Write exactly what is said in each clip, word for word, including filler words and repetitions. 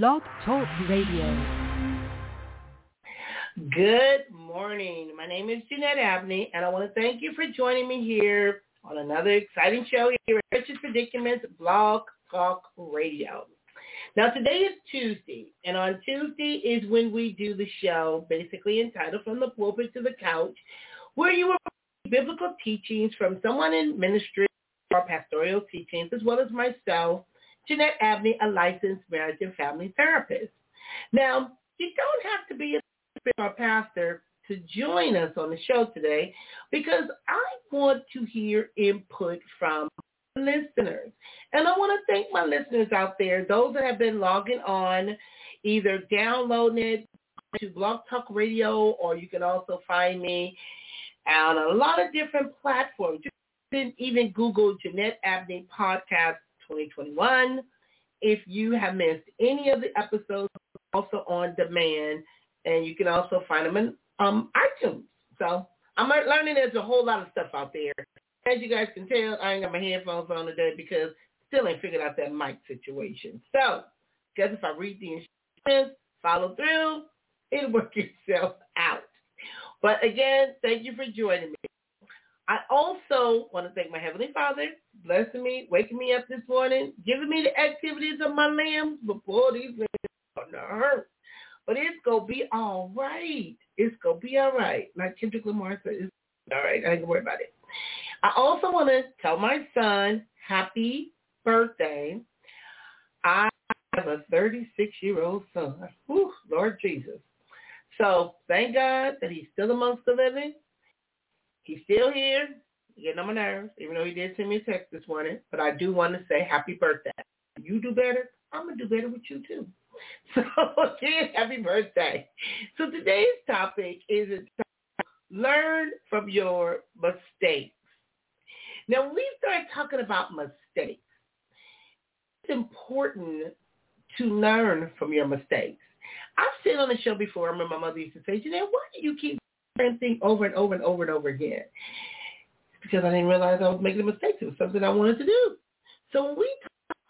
Blog Talk Radio. Good morning. My name is Jeanette Abney, and I want to thank you for joining me here on another exciting show here at Richard's Predicaments Blog Talk Radio. Now, today is Tuesday, and on Tuesday is when we do the show, basically entitled From the Pulpit to the Couch, where you will find biblical teachings from someone in ministry or pastoral teachings, as well as myself, Jeanette Abney, a licensed marriage and family therapist. Now, you don't have to be a pastor to join us on the show today, because I want to hear input from listeners. And I want to thank my listeners out there, those that have been logging on, either downloading it to Blog Talk Radio, or you can also find me on a lot of different platforms. You can even Google Jeanette Abney Podcast twenty twenty-one. If you have missed any of the episodes, also on demand, and you can also find them in um, iTunes. So I'm learning there's a whole lot of stuff out there. As you guys can tell, I ain't got my headphones on today because still ain't figured out that mic situation. So guess if I read the instructions, follow through, it'll work itself out. But again, thank you for joining me. I also want to thank my Heavenly Father, blessing me, waking me up this morning, giving me the activities of my limbs before these limbs are going to hurt. But it's going to be all right. It's going to be all right. Like Kendrick Lamar said, it's all right. I ain't going to worry about it. I also want to tell my son, happy birthday. I have a thirty-six-year-old son. Whew, Lord Jesus. So thank God that he's still amongst the living. He's still here, getting on my nerves, even though he did send me a text this morning. But I do want to say happy birthday. You do better, I'm going to do better with you too. So again, happy birthday. So today's topic is learn from your mistakes. Now, when we start talking about mistakes, it's important to learn from your mistakes. I've said on the show before, I remember my mother used to say, Jeanette, why do you keep same thing over and over and over and over again? It's because I didn't realize I was making a mistake. It was something I wanted to do. So when we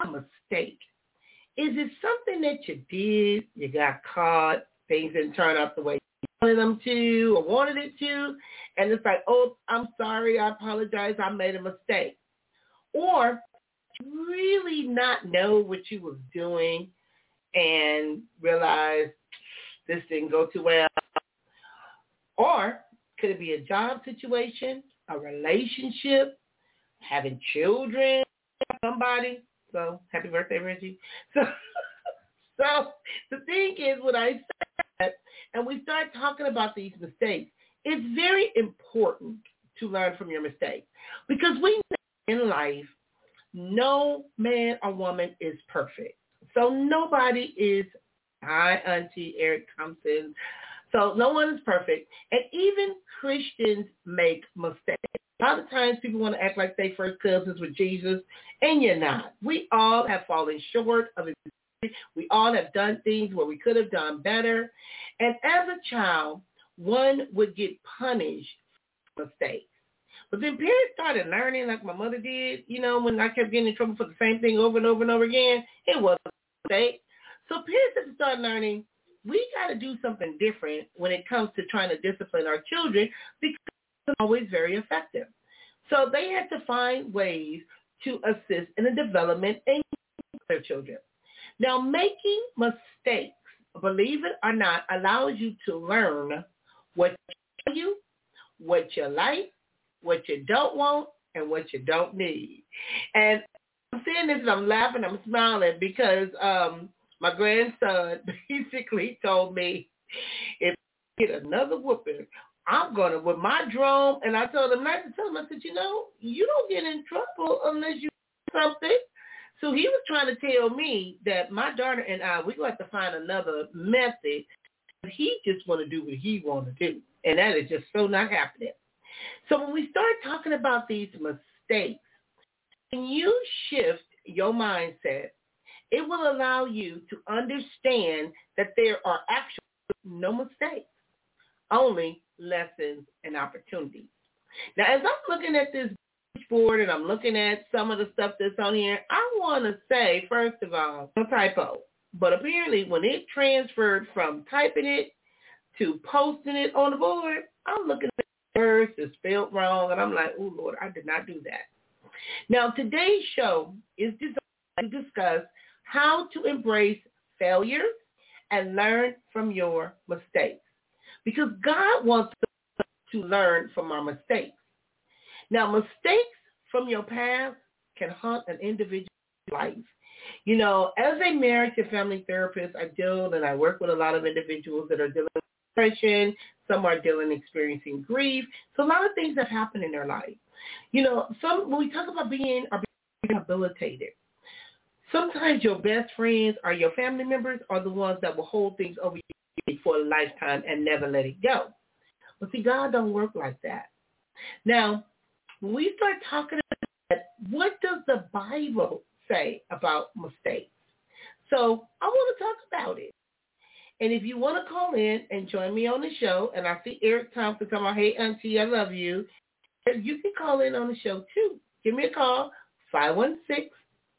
talk about a mistake, is it something that you did, you got caught, things didn't turn out the way you wanted them to or wanted it to, and it's like, oh, I'm sorry, I apologize, I made a mistake? Or you really not know what you was doing and realize this didn't go too well? Or could it be a job situation, a relationship, having children, somebody? So happy birthday, Reggie. So, so the thing is, when I said, and we start talking about these mistakes, it's very important to learn from your mistakes, because we know in life, no man or woman is perfect. So nobody is, hi, Auntie Eric Thompson. So no one is perfect, and even Christians make mistakes. A lot of times people want to act like they first cousins with Jesus, and you're not. We all have fallen short of his glory. We all have done things where we could have done better. And as a child, one would get punished for mistakes. But then parents started learning, like my mother did, you know, when I kept getting in trouble for the same thing over and over and over again, it was a mistake. So parents have started learning, we got to do something different when it comes to trying to discipline our children, because it's always very effective. So they had to find ways to assist in the development and their children. Now, making mistakes, believe it or not, allows you to learn what you, what you like, what you don't want, and what you don't need. And I'm saying this and I'm laughing, I'm smiling, because um, my grandson basically told me, if I get another whooping, I'm going to, with my drum, and I told him not to tell him, I said, you know, you don't get in trouble unless you do something. So he was trying to tell me that my daughter and I, we're going to have to find another method. He just want to do what he want to do, and that is just so not happening. So when we start talking about these mistakes, when you shift your mindset, it will allow you to understand that there are actually no mistakes, only lessons and opportunities. Now, as I'm looking at this board and I'm looking at some of the stuff that's on here, I want to say, first of all, no typo. But apparently when it transferred from typing it to posting it on the board, I'm looking at the words, it's spelled wrong, and I'm like, oh, Lord, I did not do that. Now, today's show is designed to discuss how to embrace failure and learn from your mistakes, because God wants us to learn from our mistakes. Now, mistakes from your past can haunt an individual's life. You know, as a marriage and family therapist, I deal and I work with a lot of individuals that are dealing with depression. Some are dealing and experiencing grief. So a lot of things that happen in their life. You know, some when we talk about being or being rehabilitated, sometimes your best friends or your family members are the ones that will hold things over you for a lifetime and never let it go. But see, God don't work like that. Now, when we start talking about that, what does the Bible say about mistakes? So I want to talk about it. And if you want to call in and join me on the show, and I see Eric Thompson talking about, hey, auntie, I love you, you can call in on the show too. Give me a call, five one six,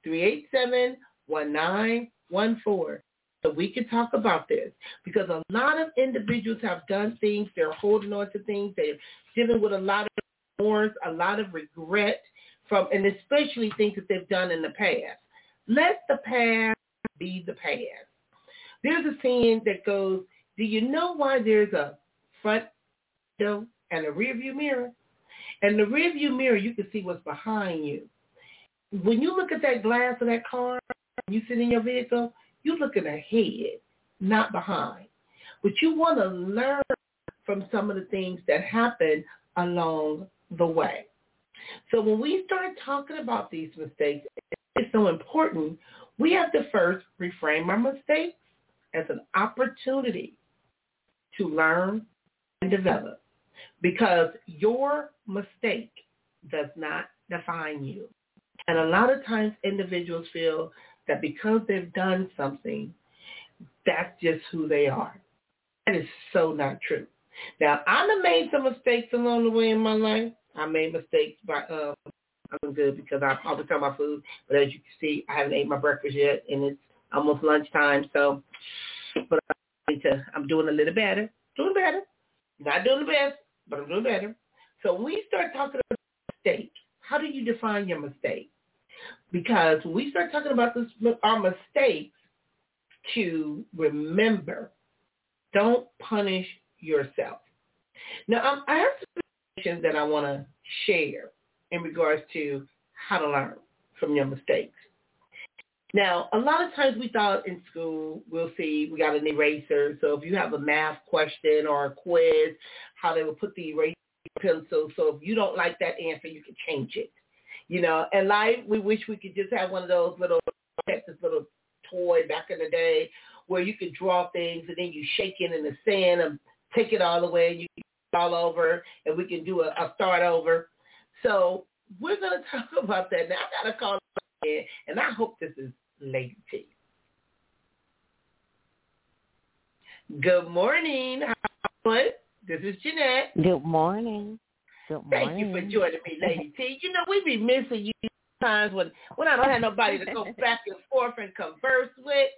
three eight seven, one nine one four. So we can talk about this, because a lot of individuals have done things. They're holding on to things. They're dealing with a lot of remorse, a lot of regret from, and especially things that they've done in the past. Let the past be the past. There's a saying that goes, do you know why there's a front window and a rearview mirror? And the rearview mirror, you can see what's behind you. When you look at that glass of that car, when you sit in your vehicle, you're looking ahead, not behind. But you want to learn from some of the things that happen along the way. So when we start talking about these mistakes, it's so important, we have to first reframe our mistakes as an opportunity to learn and develop, because your mistake does not define you. And a lot of times individuals feel that because they've done something, that's just who they are. That is so not true. Now, I've made some mistakes along the way in my life. I made mistakes by, uh, I'm good because I always talk about food, but as you can see, I haven't ate my breakfast yet, and it's almost lunchtime, so, but I need to, I'm doing a little better, doing better, not doing the best, but I'm doing better. So when we start talking about mistake, how do you define your mistake? Because when we start talking about this, our mistakes, to remember, don't punish yourself. Now, I have some information that I want to share in regards to how to learn from your mistakes. Now, a lot of times we thought in school, we'll see, we got an eraser. So if you have a math question or a quiz, how they will put the eraser pencil. So if you don't like that answer, you can change it. You know, and life, we wish we could just have one of those little, this little toy back in the day where you could draw things and then you shake it in the sand and take it all away and you can do it all over and we can do a, a start over. So we're going to talk about that. Now, I got to call in, and I hope this is Lady T. Good morning. This is Jeanette. Good morning. Good morning. Thank you for joining me, Lady T. You know, we be missing you times when, when I don't have nobody to go back and forth and converse with.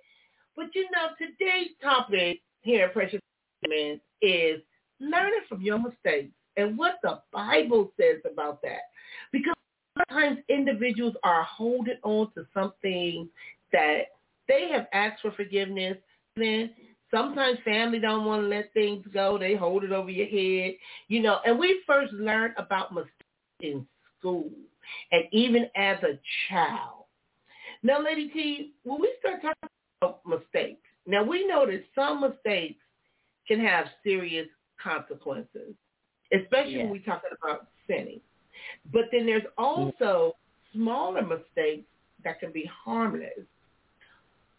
But, you know, today's topic here at Precious Women is learning from your mistakes and what the Bible says about that. Because sometimes individuals are holding on to something that they have asked for forgiveness. Then sometimes family don't want to let things go. They hold it over your head, you know. And we first learned about mistakes in school and even as a child. Now, Lady T, when we start talking about mistakes, now we know that some mistakes can have serious consequences, especially yeah. when we're talking about sinning. But then there's also smaller mistakes that can be harmless,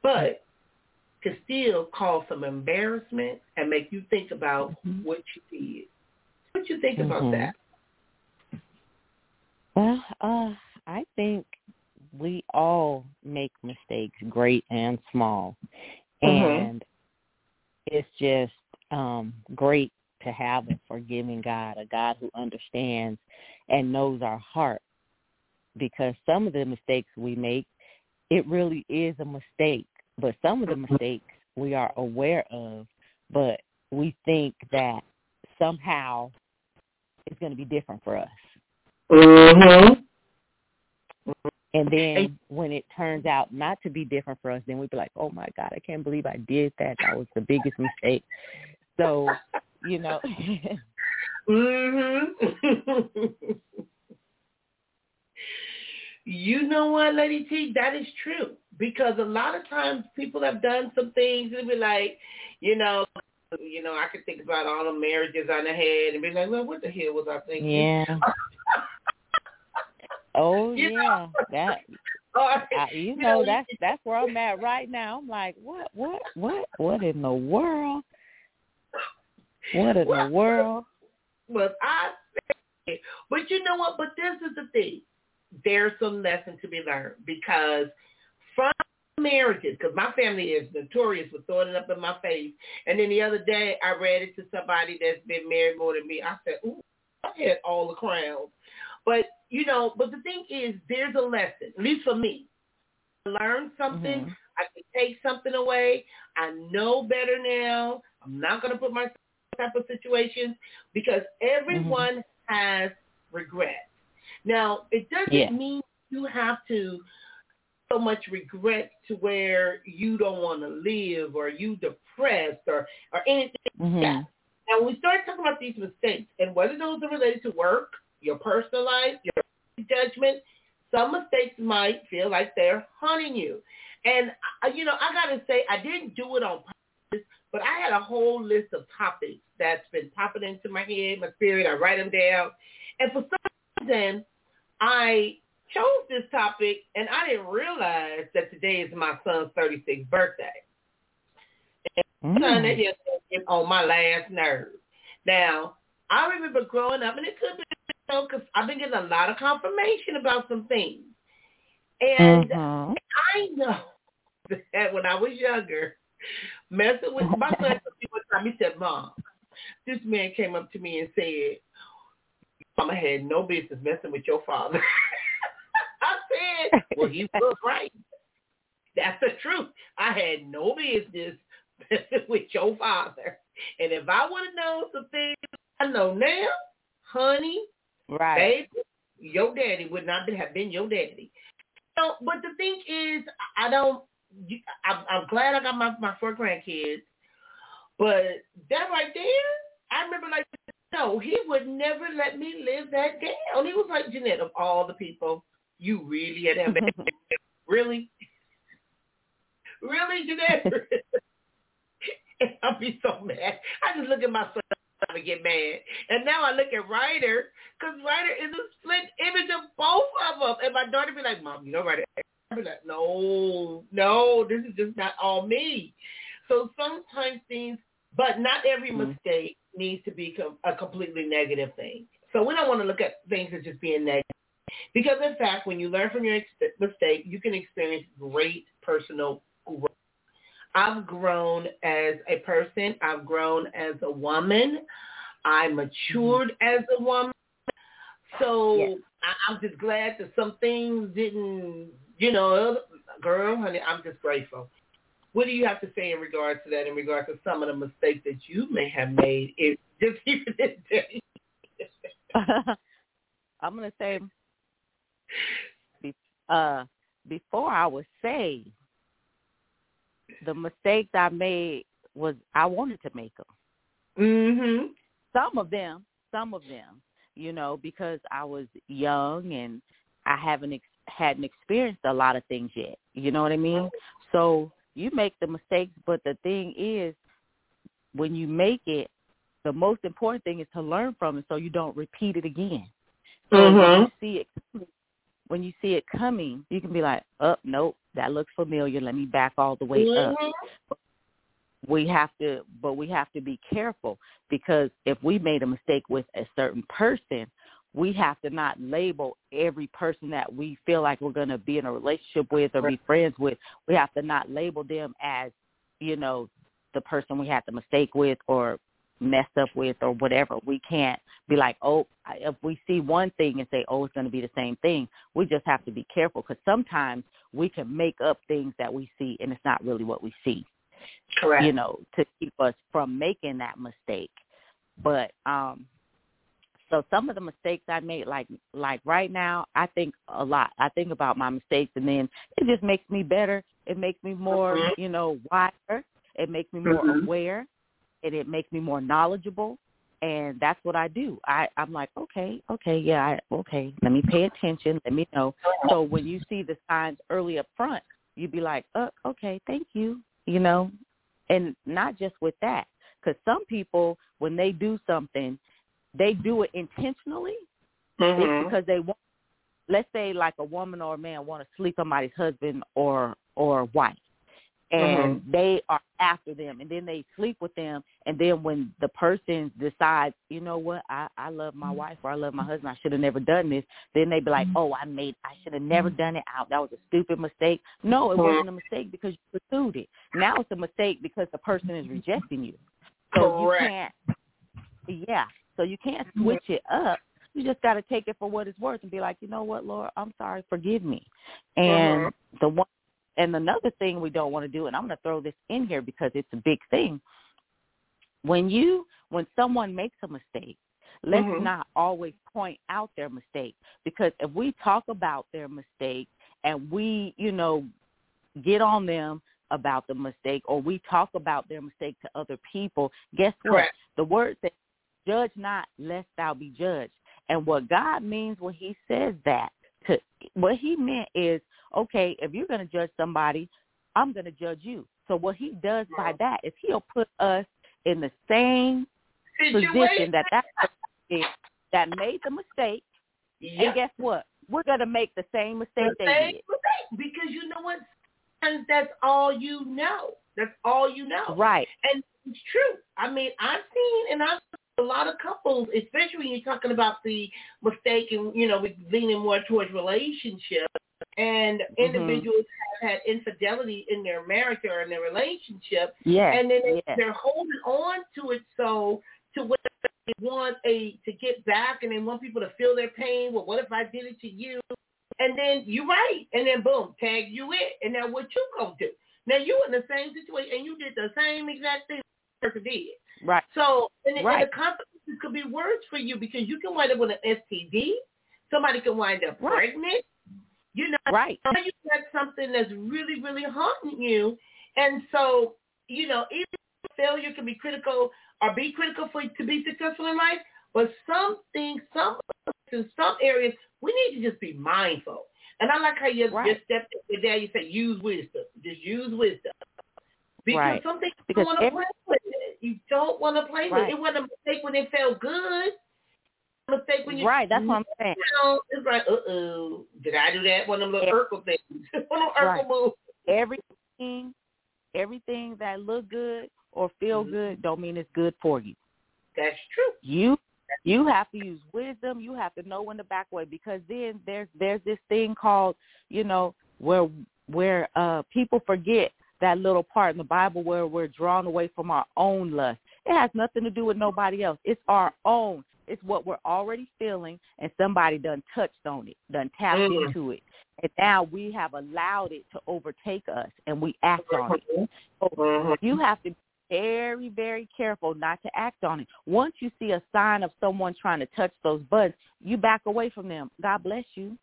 but can still cause some embarrassment and make you think about mm-hmm. what you did. What you think mm-hmm. about that? Well, uh, I think we all make mistakes, great and small. Mm-hmm. And it's just um, great to have a forgiving God, a God who understands and knows our heart, because some of the mistakes we make, it really is a mistake. But some of the mistakes we are aware of, but we think that somehow it's going to be different for us. Mm-hmm. And then when it turns out not to be different for us, then we'd be like, oh, my God, I can't believe I did that. That was the biggest mistake. So, you know. Mm-hmm. You know what, Lady T, that is true. Because a lot of times people have done some things and be like, you know, you know, I could think about all the marriages I had and be like, well, what the hell was I thinking? Yeah. Oh, you yeah. Know? That, I, you, you know, know, that's that's where I'm at right now. I'm like, what, what, what, what in the world? What in well, the world? Well, I say, but you know what? But this is the thing. There's some lesson to be learned because from marriages, because my family is notorious for throwing it up in my face. And then the other day, I read it to somebody that's been married more than me. I said, ooh, I had all the crowns. But, you know, but the thing is, there's a lesson, at least for me. I learned something. Mm-hmm. I can take something away. I know better now. I'm not going to put myself in type of situations because everyone mm-hmm. has regrets. Now, it doesn't yeah. mean you have to so much regret to where you don't want to live or you depressed or, or anything mm-hmm. like that. Now, when we start talking about these mistakes and whether those are related to work, your personal life, your judgment, some mistakes might feel like they're haunting you. And, you know, I got to say, I didn't do it on purpose, but I had a whole list of topics that's been popping into my head, my spirit. I write them down. And for some Then I chose this topic, and I didn't realize that today is my son's thirty-sixth birthday. And my son that just is on my last nerve. Now, I remember growing up, and it could be because I've been getting a lot of confirmation about some things. And mm-hmm. I know that when I was younger, messing with my son, one time he said, Mom, this man came up to me and said, Mama had no business messing with your father. I said, well, he was right. That's the truth. I had no business messing with your father. And if I would have known some things I know now, honey, right. baby, your daddy would not have been your daddy. So, but the thing is, I don't, I'm, I'm glad I got my, my four grandkids. But that right there, I remember like, no, he would never let me live that down. He was like, Jeanette, of all the people, you really had him. Really? Really, Jeanette? I'll be so mad. I just look at my son and get mad. And now I look at Ryder, because Ryder is a split image of both of them. And my daughter be like, Mom, you know Ryder. I be like, no, no, this is just not all me. So sometimes things, but not every mm-hmm. mistake needs to be a completely negative thing. So we don't want to look at things as just being negative. Because, in fact, when you learn from your ex- mistake, you can experience great personal growth. I've grown as a person. I've grown as a woman. I matured mm-hmm. as a woman. So yes. I- I'm just glad that some things didn't, you know, girl, honey, I'm just grateful. What do you have to say in regards to that, in regards to some of the mistakes that you may have made, if just even today? I'm going to say, uh, before I was saved, the mistakes I made was I wanted to make them. Mm-hmm. Some of them, some of them, you know, because I was young and I haven't ex- hadn't experienced a lot of things yet. You know what I mean? So you make the mistakes, but the thing is, when you make it, the most important thing is to learn from it so you don't repeat it again. So mm-hmm. when, you see it, when you see it coming, you can be like, oh, nope, that looks familiar. Let me back all the way mm-hmm. up. But we have to, but we have to be careful because if we made a mistake with a certain person, we have to not label every person that we feel like we're going to be in a relationship with or be friends with. We have to not label them as, you know, the person we had the mistake with or messed up with or whatever. We can't be like, oh, if we see one thing and say, oh, it's going to be the same thing. We just have to be careful, because sometimes we can make up things that we see and it's not really what we see. Correct. You know, to keep us from making that mistake. But um, so some of the mistakes I made, like like right now, I think a lot. I think about my mistakes, and then it just makes me better. It makes me more, mm-hmm. you know, wiser. It makes me more mm-hmm. aware, and it makes me more knowledgeable. And that's what I do. I, I'm like, okay, okay, yeah, I, okay, let me pay attention. Let me know. So when you see the signs early up front, you'd be like, oh, okay, thank you, you know. And not just with that, because some people, when they do something, they do it intentionally. Mm-hmm. It's because they want, let's say like a woman or a man want to sleep somebody's husband or, or wife. And mm-hmm. they are after them, and then they sleep with them, and then when the person decides, you know what, I, I love my wife or I love my husband, I should have never done this, then they be like, oh, I made, I should have never done it out. That was a stupid mistake. No, it wasn't a mistake because you pursued it. Now it's a mistake because the person is rejecting you. So Correct. you can't, yeah, so you can't switch it up. You just got to take it for what it's worth and be like, you know what, Lord, I'm sorry, forgive me. And mm-hmm. the one. And another thing we don't want to do, and I'm going to throw this in here because it's a big thing. When you, when someone makes a mistake, let's mm-hmm. not always point out their mistake, because if we talk about their mistake and we, you know, get on them about the mistake, or we talk about their mistake to other people, guess what? Correct. The word says, judge not, lest thou be judged. And what God means when he says that, to, what he meant is, okay, if you're going to judge somebody, I'm going to judge you. So what he does by that is he'll put us in the same situation, position that that person is that made the mistake. Yep. And guess what? We're going to make the same mistake the they same did. Mistake, because you know what? And that's all you know. That's all you know. Right. And it's true. I mean, I've seen and I've seen a lot of couples, especially when you're talking about the mistake and, you know, leaning more towards relationships. And individuals mm-hmm. have had infidelity in their marriage or in their relationship. Yes. And then they, yes. they're holding on to it so to what they want a, to get back, and they want people to feel their pain. Well, what if I did it to you? And then you're right. And then, boom, tag you in. And now what you going to do? Now you in the same situation, and you did the same exact thing the person did. Right. So and, right. and the consequences could be worse for you, because you can wind up with an S T D. Somebody can wind up right. pregnant. You know, right. now you got something that's really, really haunting you. And so, you know, even failure can be critical or be critical for to be successful in life, but some things, some in some areas, we need to just be mindful. And I like how you right. just stepped in there, you said use wisdom. Just use wisdom. Because right. some things you don't want to play with it. You don't want to play right. with it. It wasn't a mistake when it felt good. Mistake when you right, that's what I'm saying. Down, it's like, uh-oh, did I do that? One of them little Urkel things. One of them right. Urkel moves. Everything, everything that look good or feel mm-hmm. good don't mean it's good for you. That's true. You you have to use wisdom. You have to know when to back away, because then there's there's this thing called, you know, where where uh people forget that little part in the Bible where we're drawn away from our own lust. It has nothing to do with nobody else. It's our own. It's what we're already feeling, and somebody done touched on it, done tapped mm-hmm. into it. And now we have allowed it to overtake us, and we act on it. So mm-hmm. you have to be very, very careful not to act on it. Once you see a sign of someone trying to touch those buttons, you back away from them. God bless you.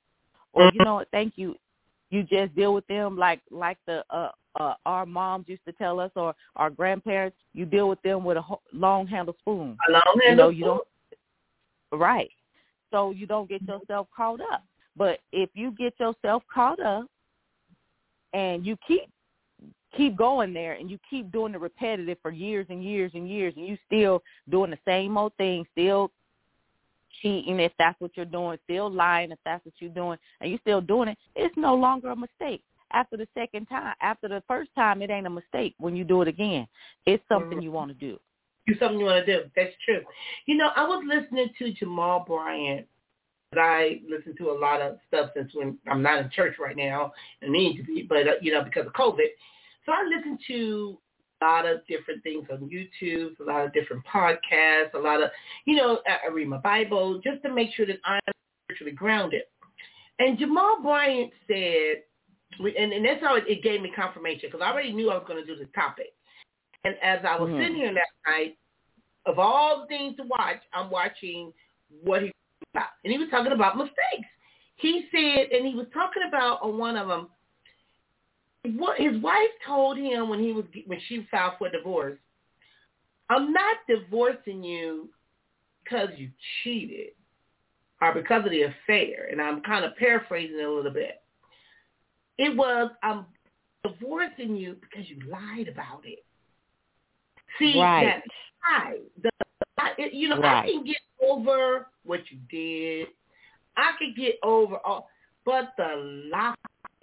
Or, you know what, thank you. You just deal with them like, like the uh, uh, our moms used to tell us, or our grandparents, you deal with them with a ho- long-handled spoon. A long-handled you know, you spoon. Don't, right. So you don't get yourself caught up. But if you get yourself caught up and you keep keep going there and you keep doing the repetitive for years and years and years, and you still doing the same old thing, still cheating if that's what you're doing, still lying if that's what you're doing, and you still doing it, it's no longer a mistake. After the second time, after the first time, it ain't a mistake when you do it again. It's something you want to do. Do something you want to do. That's true. You know, I was listening to Jamal Bryant. I listen to a lot of stuff since when I'm not in church right now. I need to be, but, uh, you know, because of COVID. So I listened to a lot of different things on YouTube, a lot of different podcasts, a lot of, you know, I read my Bible just to make sure that I'm spiritually grounded. And Jamal Bryant said, and, and that's how it, it gave me confirmation, because I already knew I was going to do this topic. And as I was mm-hmm. sitting here that night, of all the things to watch, I'm watching what he was talking about. And he was talking about mistakes. He said, and he was talking about on one of them, what his wife told him when he was when she filed for divorce, I'm not divorcing you because you cheated or because of the affair. And I'm kind of paraphrasing it a little bit. It was, I'm divorcing you because you lied about it. See, right. that lie, the, the, you know, right. I can get over what you did. I could get over all, but the lie.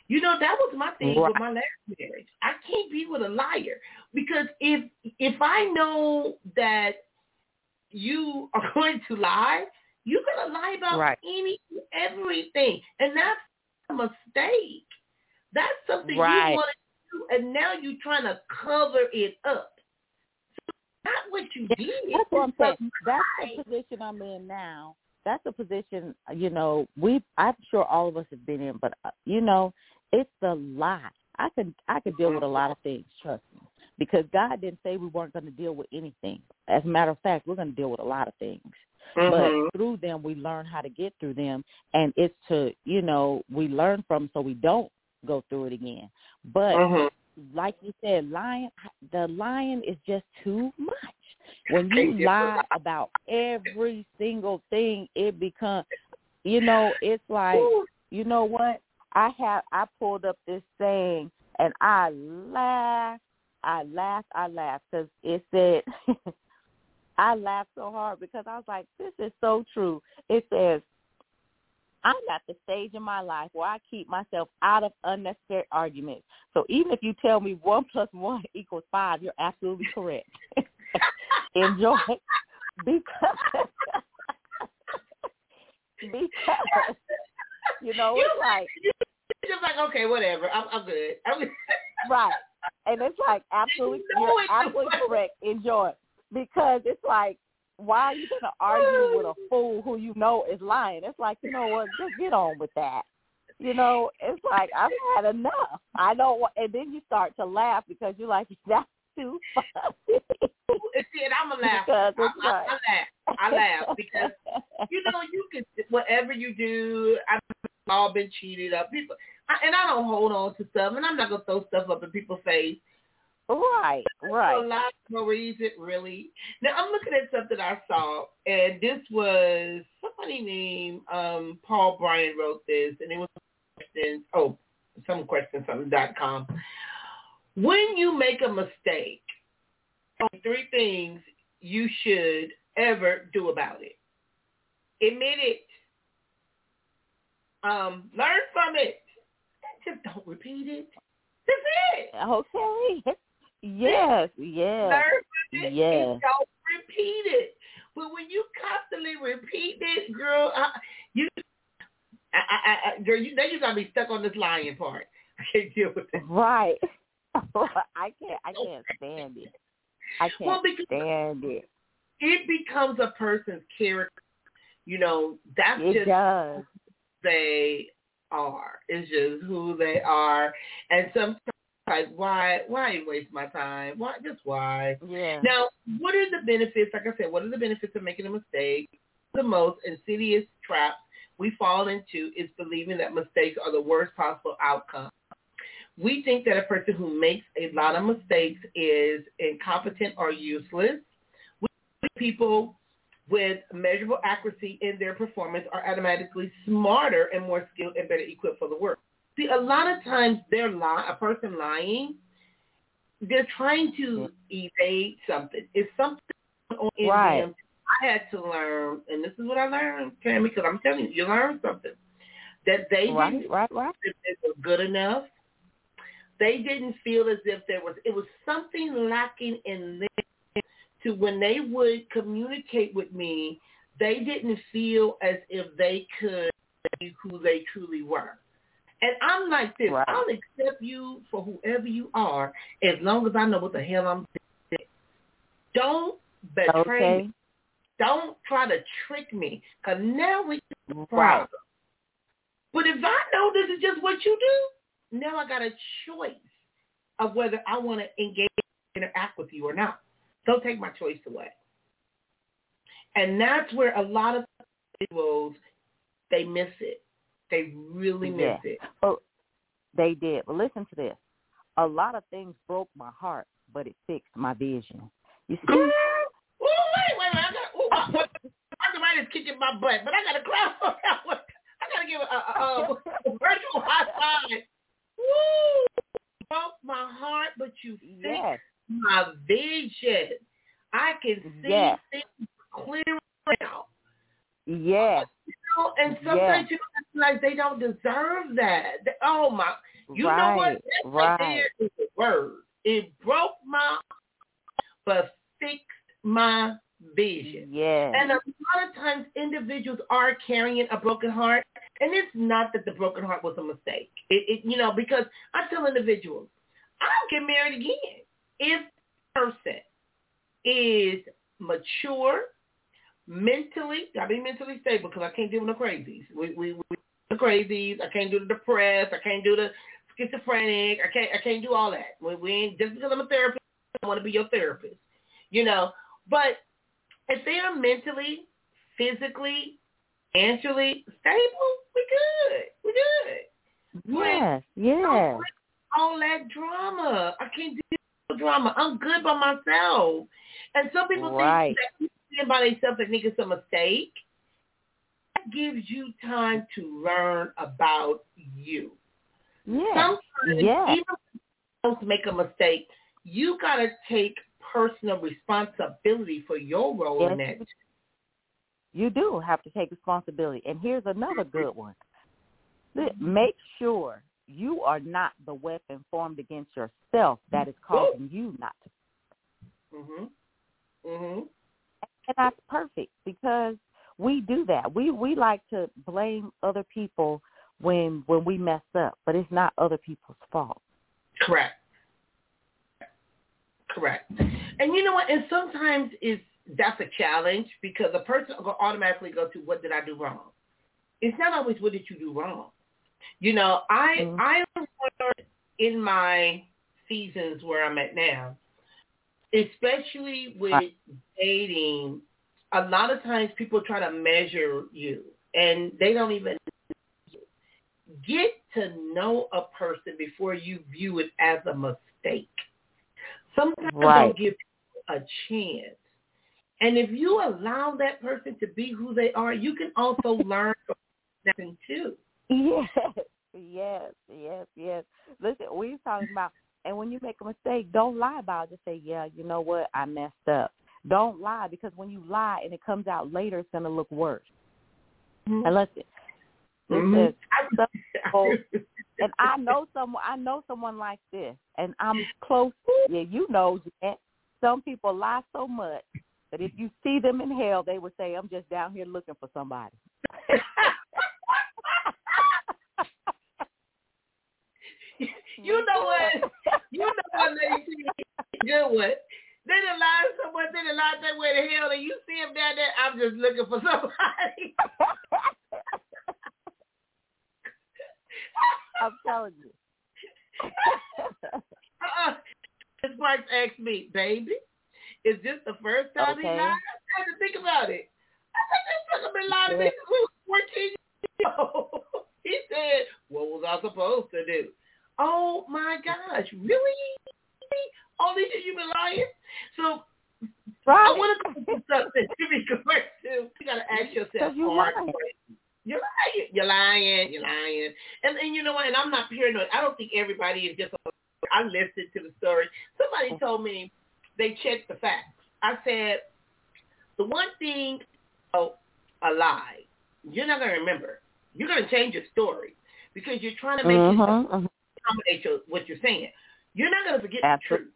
You know, that was my thing right. with my last marriage. I can't be with a liar, because if if I know that you are going to lie, you're going to lie about right. any everything. And that's a mistake. That's something right. you want to do, and now you're trying to cover it up. So not what you yeah, did. That's what I'm saying. That's the position I'm in now. That's a position, you know, we I'm sure all of us have been in, but, uh, you know, it's a lot. I could, I could deal with a lot of things, trust me, because God didn't say we weren't going to deal with anything. As a matter of fact, we're going to deal with a lot of things. Mm-hmm. But through them, we learn how to get through them, and it's to, you know, we learn from so we don't go through it again. But mm-hmm. like you said, lying, the lying is just too much. When you lie about every single thing, it becomes, you know, it's like, you know what? I have, I pulled up this saying, and I laughed, I laughed, I laughed, because it said, I laughed so hard because I was like, this is so true. It says, I'm at the stage in my life where I keep myself out of unnecessary arguments. So even if you tell me one plus one equals five, you're absolutely correct. Enjoy, because because you know it's like you're just like, okay, whatever, I'm, I'm good. I'm right, and it's like absolutely, no, you're absolutely correct. Enjoy, because it's like, why are you gonna argue with a fool who you know is lying? It's like, you know what, just get on with that. You know, it's like, I've had enough. I don't want, and then you start to laugh because you're like, that's too funny. And I'm a laugh. I, I, I laugh. I laugh because, you know, you can, whatever you do, I've all been cheated up. People, I, and I don't hold on to stuff, and I'm not going to throw stuff up in people's face. Right, right. For a lot of reason, really. Now, I'm looking at something I saw, and this was somebody named um, Paul Bryan wrote this, and it was questions, oh, some questions, something, dot com. When you make a mistake, three things you should ever do about it. Admit it. Um, learn from it. Just don't repeat it. That's it. Okay. Yes, yes. Learn from it yes. and don't repeat it. But when you constantly repeat it, girl, I, you, I, I, I, girl, you know you're going to be stuck on this lying part. I can't deal with it. Right. I can't. I can't stand it. I can't well, because stand it. It becomes a person's character. You know, that's it just does. Who they are. It's just who they are. And sometimes, like, why, why waste my time? Why, just why? Yeah. Now, what are the benefits? Like I said, what are the benefits of making a mistake? The most insidious trap we fall into is believing that mistakes are the worst possible outcome. We think that a person who makes a lot of mistakes is incompetent or useless. We think people with measurable accuracy in their performance are automatically smarter and more skilled and better equipped for the work. See, a lot of times they're lying, a person lying, they're trying to evade something. It's something on right. them. I had to learn, and this is what I learned, Tammy, because I'm telling you, you learn something. That they right, didn't right, right. if it was good enough. They didn't feel as if there was, it was something lacking in them to when they would communicate with me, they didn't feel as if they could be who they truly were. And I'm like this. Right. I'll accept you for whoever you are as long as I know what the hell I'm doing. Don't betray okay. me. Don't try to trick me, because now we have a problem. But if I know this is just what you do, now I got a choice of whether I want to engage and interact with you or not. Don't take my choice away. And that's where a lot of individuals, they miss it. They really miss yeah. it. Oh, they did. But listen to this. A lot of things broke my heart, but it fixed my vision. You see? Ooh, wait, wait, wait. I got, ooh, I, what, somebody's kicking my butt, but I got to clap for that one. I got to give a, a, a, a virtual high five. Woo! You broke my heart, but you fixed yes. my vision. I can see yes. things clear now. Yes. You know, and sometimes yes. you like they don't deserve that. They, oh my! You right. know what? That's right. Right there is the word. It broke my heart, but fixed my vision. Yes. And a lot of times individuals are carrying a broken heart, and it's not that the broken heart was a mistake. It, it you know, because I tell individuals, I don't get married again if the person is mature. Mentally, I be mentally stable, because I can't deal with no crazies. We we, we the crazies. I can't do the depressed. I can't do the schizophrenic. I can't I can't do all that. We, we ain't, just because I'm a therapist, I want to be your therapist, you know. But if they are mentally, physically, financially stable, we good. We good. Yes, but, yes. Don't bring all that drama. I can't deal with drama. I'm good by myself. And some people right. think that by themselves and think it's a mistake. That gives you time to learn about you. Yeah. Sometimes, yeah. even when you don't make a mistake, you got to take personal responsibility for your role yes. in that. You do have to take responsibility. And here's another good one. Make sure you are not the weapon formed against yourself that is causing you not to. Mm-hmm. Mm-hmm. And that's perfect, because we do that. We we like to blame other people when when we mess up, but it's not other people's fault. Correct. Correct. And you know what? And sometimes it's, that's a challenge, because a person will automatically go to, what did I do wrong? It's not always, what did you do wrong? You know, I, mm-hmm. I learned in my seasons where I'm at now, especially with dating, a lot of times people try to measure you, and they don't even know you. Get to know a person before you view it as a mistake. Sometimes right. don't give people a chance. And if you allow that person to be who they are, you can also learn from them too. Yes, yes, yes, yes. Listen, we're talking about, and when you make a mistake, don't lie about it. Just say, yeah, you know what? I messed up. Don't lie, because when you lie and it comes out later, it's going to look worse. Mm-hmm. And listen, mm-hmm. some people, and I know someone, I know someone like this, and I'm close. Yeah, you know, Jeanette, some people lie so much that if you see them in hell, they would say, I'm just down here looking for somebody. You know what? You know what, lady? Good one. They done lied so much. They done lied that way to hell, and you see them down there, I'm just looking for somebody. I'm telling you. uh-uh. His wife asked me, baby, is this the first time okay. he lied? I had to think about it. I said, this fucker been lying to me since we were fourteen years old. He said, what was I supposed to do? Oh, my gosh. Really? All these years you've been lying? So right. I want to go to something to be correct to. You got to ask yourself, you are lying. You're lying. You're lying. You're lying. And, and you know what? And I'm not paranoid. I don't think everybody is just a liar. I listened to the story. Somebody told me they checked the facts. I said, the one thing, oh, a lie, you're not going to remember. You're going to change your story, because you're trying to make uh-huh, yourself uh-huh. accommodate your, what you're saying. You're not going to forget Absolutely. the truth.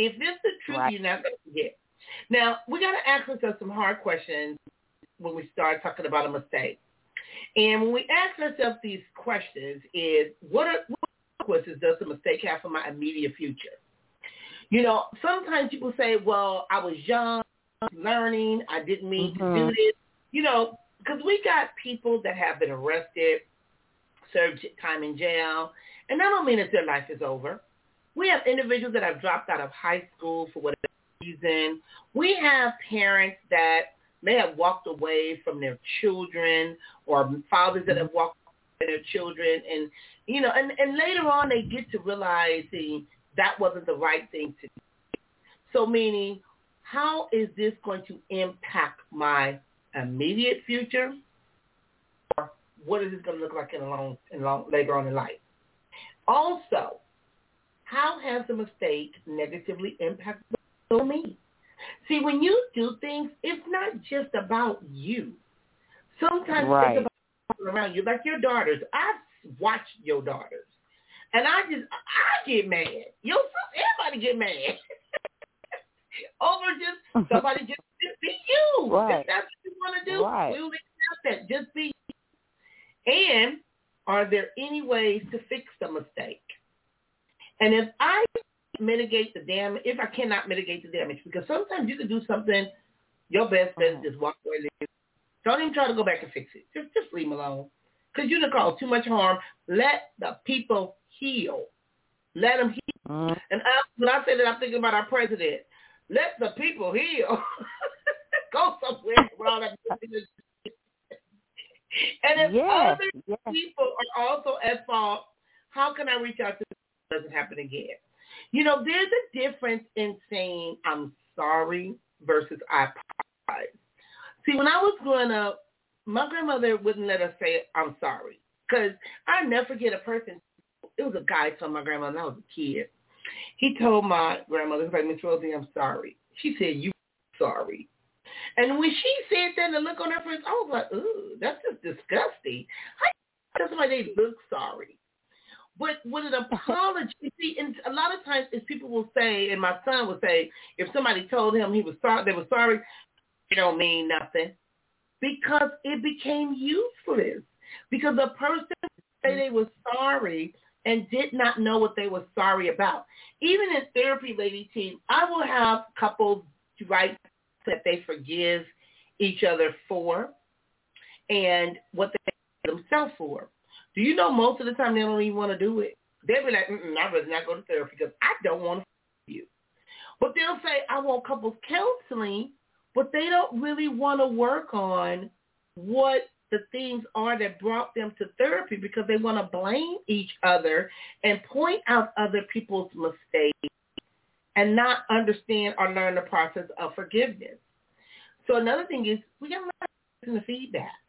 If it's the truth, right. you're not going to forget. Now, we got to ask ourselves some hard questions when we start talking about a mistake. And when we ask ourselves these questions is, what are, what consequences does the mistake have for my immediate future? You know, sometimes people say, well, I was young, learning, I didn't mean mm-hmm. to do this. You know, because we got people that have been arrested, served time in jail, and I don't mean that their life is over. We have individuals that have dropped out of high school for whatever reason. We have parents that may have walked away from their children, or fathers that have walked away from their children. And, you know, and, and later on they get to realize the, that wasn't the right thing to do. So meaning, how is this going to impact my immediate future? Or what is it going to look like in a long, in long, later on in life? Also, how has the mistake negatively impacted me? See, when you do things, it's not just about you. Sometimes right. it's about people around you, like your daughters. I've watched your daughters, and I just, I get mad. Yo, everybody get mad. Over just, somebody just, just be you. Right. If that's what you want to do, right. we'll accept that. Just be you. And are there any ways to fix the mistake? And if I mitigate the damage, if I cannot mitigate the damage, because sometimes you can do something, your best bet is just walk away. Don't even try to go back and fix it. Just, just leave them alone. Because you done caused too much harm. Let the people heal. Let them heal. Mm-hmm. And I, when I say that, I'm thinking about our president. Let the people heal. Go somewhere with all that business. And if yes, other yes. people are also at fault, how can I reach out to doesn't happen again. You know, there's a difference in saying I'm sorry versus I apologize. See, when I was growing up, my grandmother wouldn't let us say I'm sorry, because I never forget a person. It was a guy told my grandmother, and I was a kid. He told my grandmother, he was like, Miss Rosie, I'm sorry. She said, you sorry. And when she said that, the look on her face, I was like, ooh, that's just disgusting. How does somebody look sorry? But with an apology, see, and a lot of times is people will say, and my son will say, if somebody told him he was sorry, they were sorry, it don't mean nothing, because it became useless. Because the person say they were sorry and did not know what they were sorry about. Even in therapy, lady team, I will have couples write that they forgive each other for and what they forgive themselves for. Do you know most of the time they don't even want to do it? They'll be like, mm-mm, I'd rather not go to therapy because I don't want to forgive you. But they'll say, I want couples counseling, but they don't really want to work on what the things are that brought them to therapy, because they want to blame each other and point out other people's mistakes and not understand or learn the process of forgiveness. So another thing is we got to listen to feedback,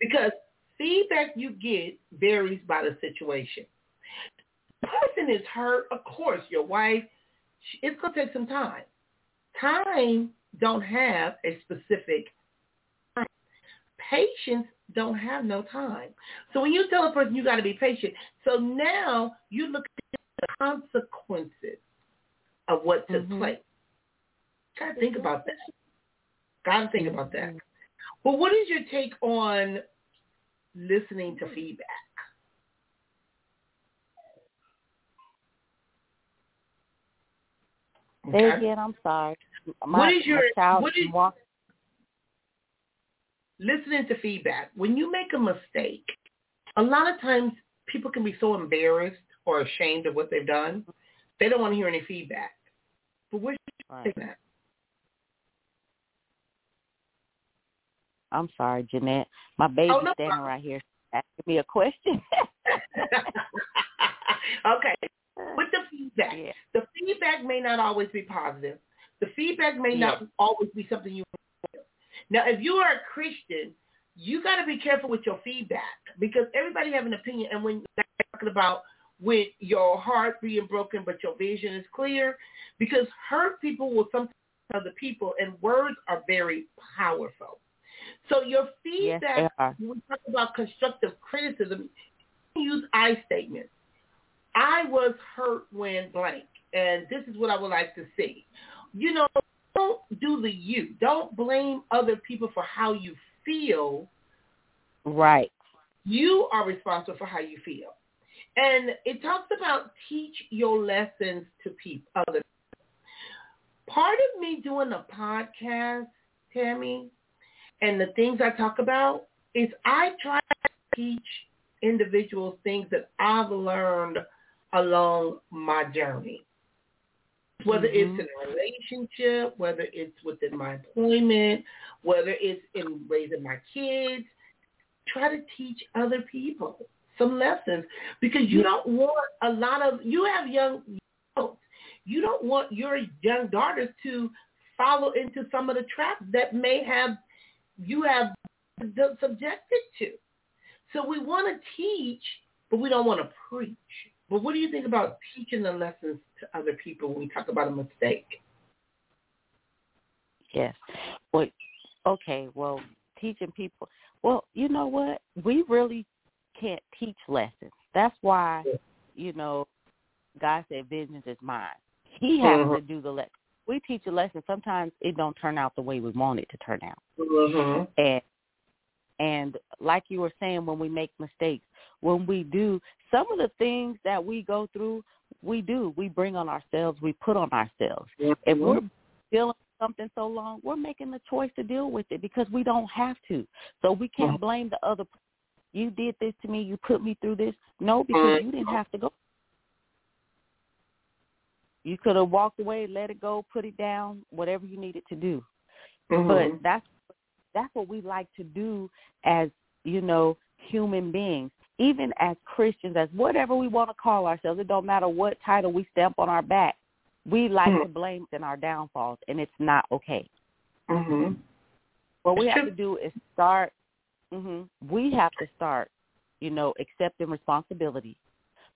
because feedback you get varies by the situation. The person is hurt, of course, your wife, it's going to take some time. Time don't have a specific time. Patience don't have no time. So when you tell a person you got to be patient, so now you look at the consequences of what took mm-hmm. place. Got to think about that. Got to think about that. Well, what is your take on listening to feedback? Okay. Say again, I'm sorry. My, what is your what is, walk- listening to feedback? When you make a mistake, a lot of times people can be so embarrassed or ashamed of what they've done, they don't want to hear any feedback. But what right. is that? I'm sorry, Jeanette. My baby's oh, no standing problem. Right here asking me a question. Okay. With the feedback. Yeah. The feedback may not always be positive. The feedback may yeah. not always be something you want to do. Now, if you are a Christian, you got to be careful with your feedback, because everybody have an opinion. And when you're talking about with your heart being broken but your vision is clear, because hurt people will sometimes tell the people, and words are very powerful. So your feedback, yes, when we talk about constructive criticism, you use I statements. I was hurt when blank, and this is what I would like to see. You know, don't do the you. Don't blame other people for how you feel. Right. You are responsible for how you feel. And it talks about teach your lessons to people. Other part of me doing a podcast, Tammy, and the things I talk about is I try to teach individuals things that I've learned along my journey, whether mm-hmm. it's in a relationship, whether it's within my employment, whether it's in raising my kids. Try to teach other people some lessons, because you don't want a lot of, you have young adults, you don't want your young daughters to follow into some of the traps that may have, you have subjected to. So we want to teach, but we don't want to preach. But what do you think about teaching the lessons to other people when we talk about a mistake? Yes. Well, okay, well, teaching people. Well, you know what? We really can't teach lessons. That's why, you know, God said vengeance is mine. He has mm-hmm. to do the lesson. We teach a lesson. Sometimes it don't turn out the way we want it to turn out. Mm-hmm. And and like you were saying, when we make mistakes, when we do some of the things that we go through, we do. We bring on ourselves. We put on ourselves. Mm-hmm. If we're feeling something so long, we're making the choice to deal with it because we don't have to. So we can't blame the other. You did this to me. You put me through this. No, because you didn't have to go. You could have walked away, let it go, put it down, whatever you needed to do. Mm-hmm. But that's that's what we like to do as, you know, human beings, even as Christians, as whatever we want to call ourselves. It don't matter what title we stamp on our back. We like mm-hmm. to blame in our downfalls, and it's not okay. Mm-hmm. What we have to do is start, mm-hmm, we have to start, you know, accepting responsibility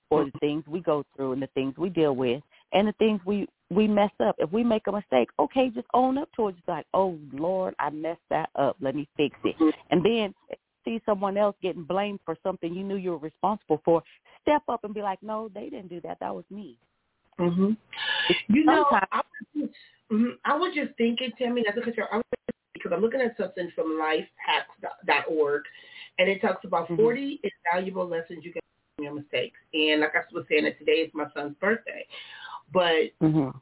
for mm-hmm. the things we go through and the things we deal with and the things we, we mess up. If we make a mistake, okay, just own up to it. Just like, oh, Lord, I messed that up. Let me fix it. Mm-hmm. And then if you see someone else getting blamed for something you knew you were responsible for, step up and be like, no, they didn't do that. That was me. Mm-hmm. You know, I was, just, I was just thinking, Tammy, I look at your, I was because I'm looking at something from lifehacks dot org, and it talks about mm-hmm. forty invaluable lessons you can learn from your mistakes. And like I was saying, that today is my son's birthday, but mm-hmm. I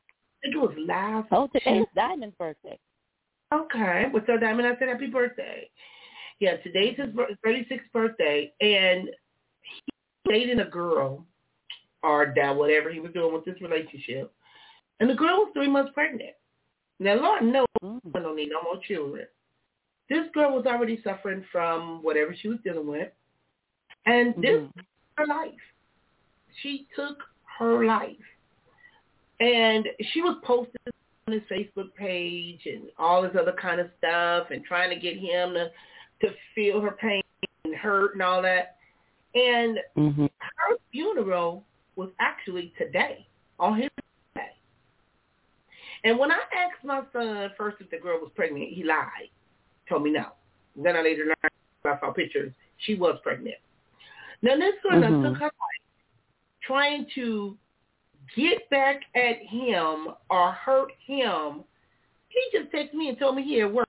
think it was last. Oh, today's Diamond's birthday. Okay, well, so Diamond, I said happy birthday. Yeah, today's his thirty-sixth birthday, and he dated a girl. Or that whatever he was doing with this relationship. And the girl was three months pregnant. Now, Lord knows I don't need no more children. This girl was already suffering from whatever she was dealing with. And this mm-hmm. was her life. She took her life. And she was posting on his Facebook page and all this other kind of stuff and trying to get him to, to feel her pain and hurt and all that. And mm-hmm. her funeral was actually today, on his birthday. And when I asked my son first if the girl was pregnant, he lied. Told me no. Then I later learned, I saw pictures, she was pregnant. Now this girl mm-hmm. took her life trying to get back at him or hurt him. He just texted me and told me he had work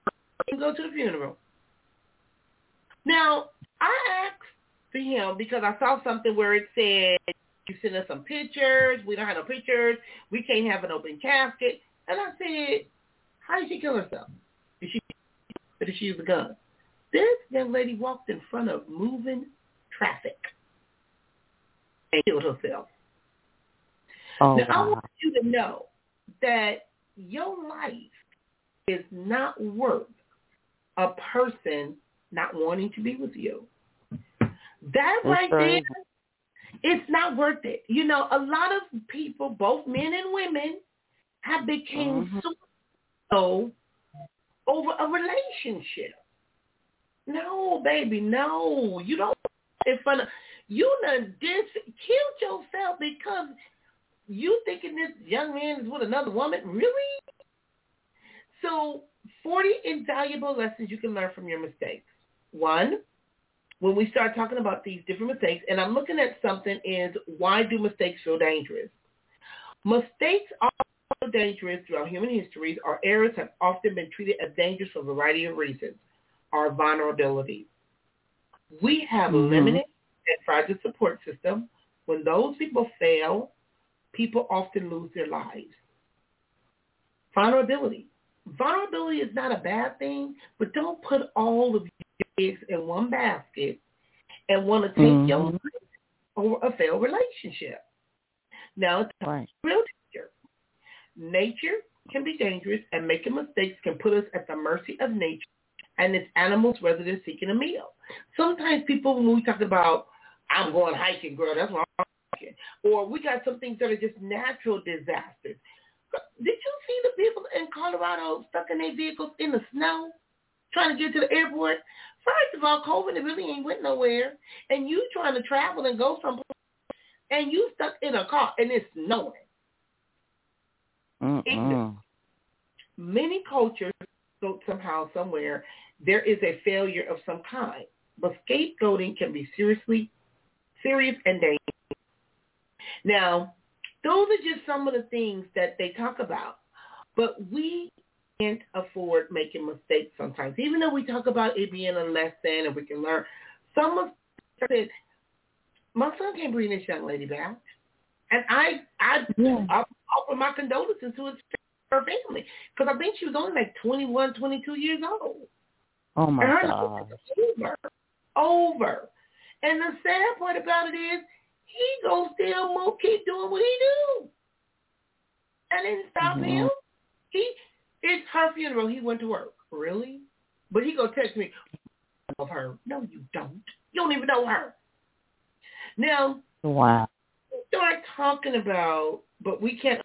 and go to the funeral. Now, I asked for him because I saw something where it said, you send us some pictures. We don't have no pictures. We can't have an open casket. And I said, how did she kill herself? Did she, did she use a gun? This young lady walked in front of moving traffic and killed herself. Oh, now, wow. I want you to know that your life is not worth a person not wanting to be with you. That That's right there. It's not worth it. You know, a lot of people, both men and women, have become mm-hmm. so over a relationship. No, baby, no. You don't in front of, you done dis- killed yourself because you thinking this young man is with another woman? Really? So forty invaluable lessons you can learn from your mistakes. One, when we start talking about these different mistakes, and I'm looking at something is, why do mistakes feel dangerous? Mistakes are dangerous throughout human histories. Our errors have often been treated as dangerous for a variety of reasons. Our vulnerability. We have mm-hmm. limited and fragile support system. When those people fail, people often lose their lives. Vulnerability. Vulnerability is not a bad thing, but don't put all of your eggs in one basket and want to take mm-hmm. your life over a failed relationship. Now, it's right. real danger. Nature can be dangerous, and making mistakes can put us at the mercy of nature and its animals rather than seeking a meal. Sometimes people, when we talk about, I'm going hiking, girl, that's why I'm hiking, or we got some things that are just natural disasters. Did you see the people in Colorado stuck in their vehicles in the snow trying to get to the airport? First of all, COVID really ain't went nowhere, and you trying to travel and go someplace, and you stuck in a car, and it's snowing. Mm-mm. Many cultures, somehow, somewhere, there is a failure of some kind, but scapegoating can be seriously, serious and dangerous. Now, those are just some of the things that they talk about, but we can't afford making mistakes sometimes. Even though we talk about it being a lesson and we can learn, some of said, my son can't bring this young lady back, and I I yeah. I offer my condolences to his, her family, because I think she was only like twenty-one, twenty-two years old. Oh my and her God! Over, over, and the sad part about it is, he gonna still move, keep doing what he do. That didn't stop mm-hmm. him. He, it's her funeral. He went to work. Really? But he gonna text me, I love her. No, you don't. You don't even know her. Now, wow. Start talking about, but we can't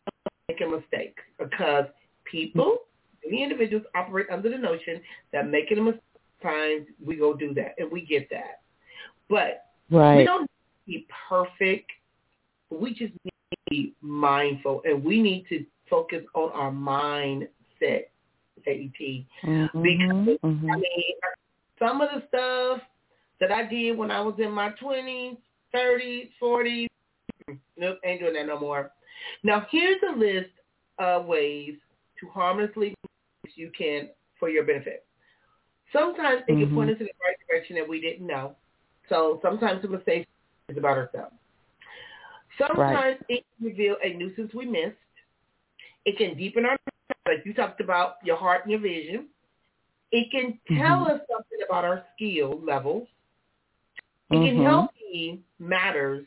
make a mistake because people, many individuals operate under the notion that making a mistake, times we go do that, and we get that. But right. we don't be perfect. We just need to be mindful, and we need to focus on our mindset, J E T Mm-hmm, because mm-hmm. I mean, some of the stuff that I did when I was in my twenties, thirties, forties, nope, ain't doing that no more. Now, here's a list of ways to harmlessly do you can for your benefit. Sometimes it mm-hmm. can point us in the right direction that we didn't know. So sometimes the mistake is about ourselves. Sometimes right. it can reveal a nuisance we missed. It can deepen our, like you talked about, your heart and your vision. It can tell mm-hmm. us something about our skill levels. It mm-hmm. can help me matters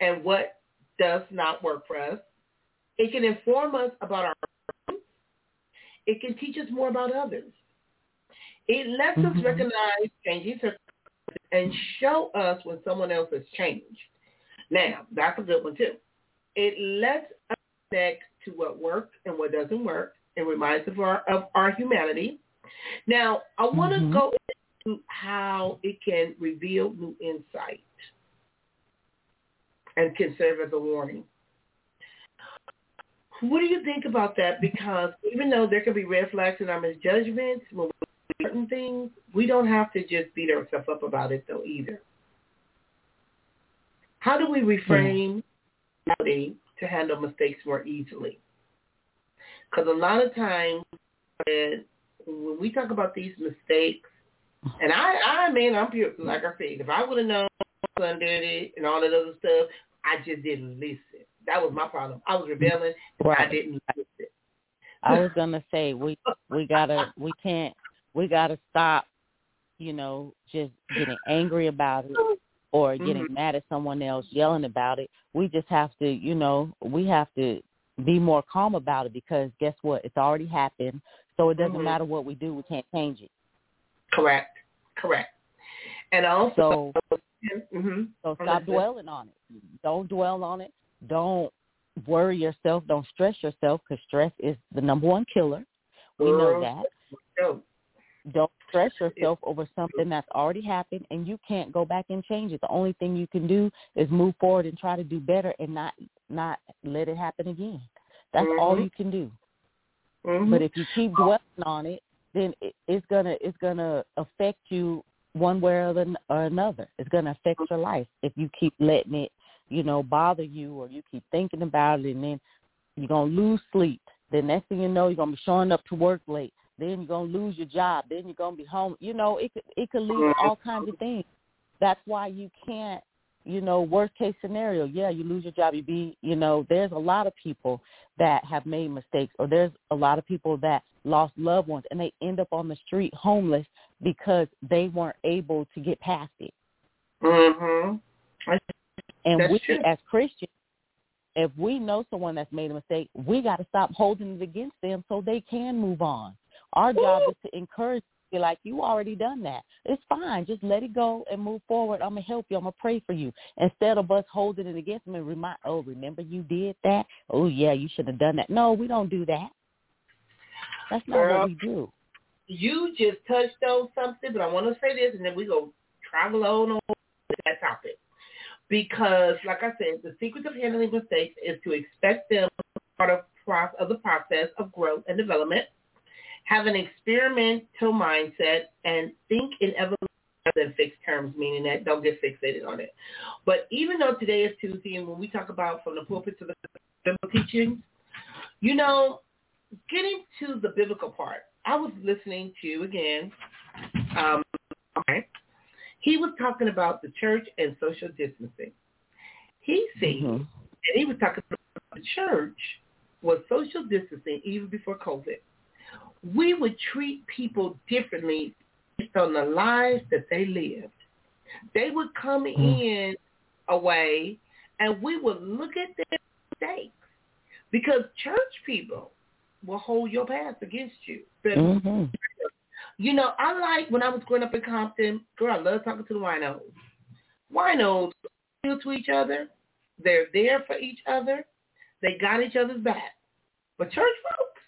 and what does not work for us. It can inform us about our problems. It can teach us more about others. It lets mm-hmm. us recognize changing circumstances and show us when someone else has changed. Now, that's a good one, too. It lets us connect to what works and what doesn't work. It reminds us of our, of our humanity. Now, I want to mm-hmm. go into how it can reveal new insight and can serve as a warning. What do you think about that? Because even though there can be red flags and our misjudgments when we do certain things, we don't have to just beat ourselves up about it, though, either. How do we reframe reality to handle mistakes more easily? Because a lot of times when we talk about these mistakes, and I, I mean, I'm pure, like I said, if I would have known my son did it and all that other stuff, I just didn't listen. That was my problem. I was rebelling, and right. I didn't listen. I was gonna say we we gotta we can't we gotta stop, you know, just getting angry about it or getting mm-hmm. mad at someone else, yelling about it. We just have to, you know, we have to be more calm about it because guess what? It's already happened. So it doesn't mm-hmm. matter what we do, we can't change it. Correct. Correct. And also, so, mm-hmm. so stop dwelling on it. Don't dwell on it. Don't worry yourself. Don't stress yourself because stress is the number one killer. We know that. Don't stress yourself over something that's already happened and you can't go back and change it. The only thing you can do is move forward and try to do better and not, not let it happen again. That's mm-hmm. all you can do. Mm-hmm. But if you keep dwelling on it, then it, it's gonna it's gonna affect you one way or, the, or another. It's gonna affect your life if you keep letting it, you know, bother you or you keep thinking about it, and then you're gonna lose sleep. The next thing you know, you're gonna be showing up to work late. Then you're gonna lose your job. Then you're gonna be home. You know, it could, it could lead to all kinds of things. That's why you can't, you know, worst case scenario, yeah, you lose your job, you be, you know, there's a lot of people that have made mistakes, or there's a lot of people that lost loved ones and they end up on the street homeless because they weren't able to get past it. Mm-hmm. And that's we, true. As Christians, if we know someone that's made a mistake, we got to stop holding it against them so they can move on. Our Ooh. Job is to encourage you, like, you already done that. It's fine. Just let it go and move forward. I'm going to help you. I'm going to pray for you. Instead of us holding it against them and remind, oh, remember you did that? Oh, yeah, you should have done that. No, we don't do that. That's not Girl, what we do. You just touched on something, but I want to say this, and then we're going to travel on over to that topic. Because, like I said, the secret of handling mistakes is to expect them to be part of, of the process of growth and development, have an experimental mindset, and think in evolution rather than fixed terms, meaning that don't get fixated on it. But even though today is Tuesday, and when we talk about from the pulpit to the biblical teachings, you know, getting to the biblical part, I was listening to, again, um, okay. He was talking about the church and social distancing. He sees, mm-hmm. and he was talking about the church was social distancing even before COVID. We would treat people differently based on the lives that they lived. They would come mm-hmm. in a way, and we would look at their mistakes, because church people will hold your past against you. Mm-hmm. You know, I like, when I was growing up in Compton, girl, I love talking to the winos. Winos appeal to each other. They're there for each other. They got each other's back. But church folks,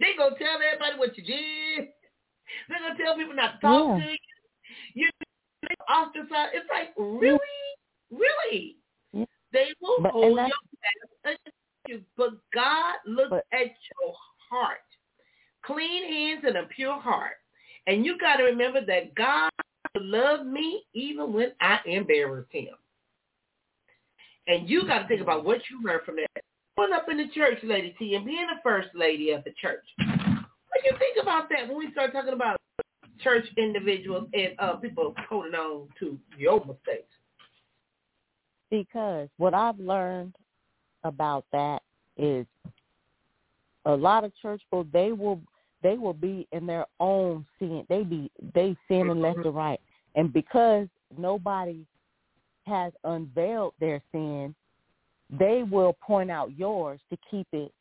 they going to tell everybody what you did. They're going to tell people not to talk yeah. to you. You're ostracized. It's like, really? Yeah. Really? Yeah. They will but, hold your back against you. But God looks but, at your heart, clean hands and a pure heart. And you got to remember that God loved me even when I embarrassed him. And you got to think about what you learned from that. Going up in the church, Lady T, and being the first lady of the church. What do you think about that when we start talking about church individuals and uh, people holding on to your mistakes? Because what I've learned about that is, a lot of church people, they will they will be in their own sin. They be they sinning left and right. And because nobody has unveiled their sin, they will point out yours to keep it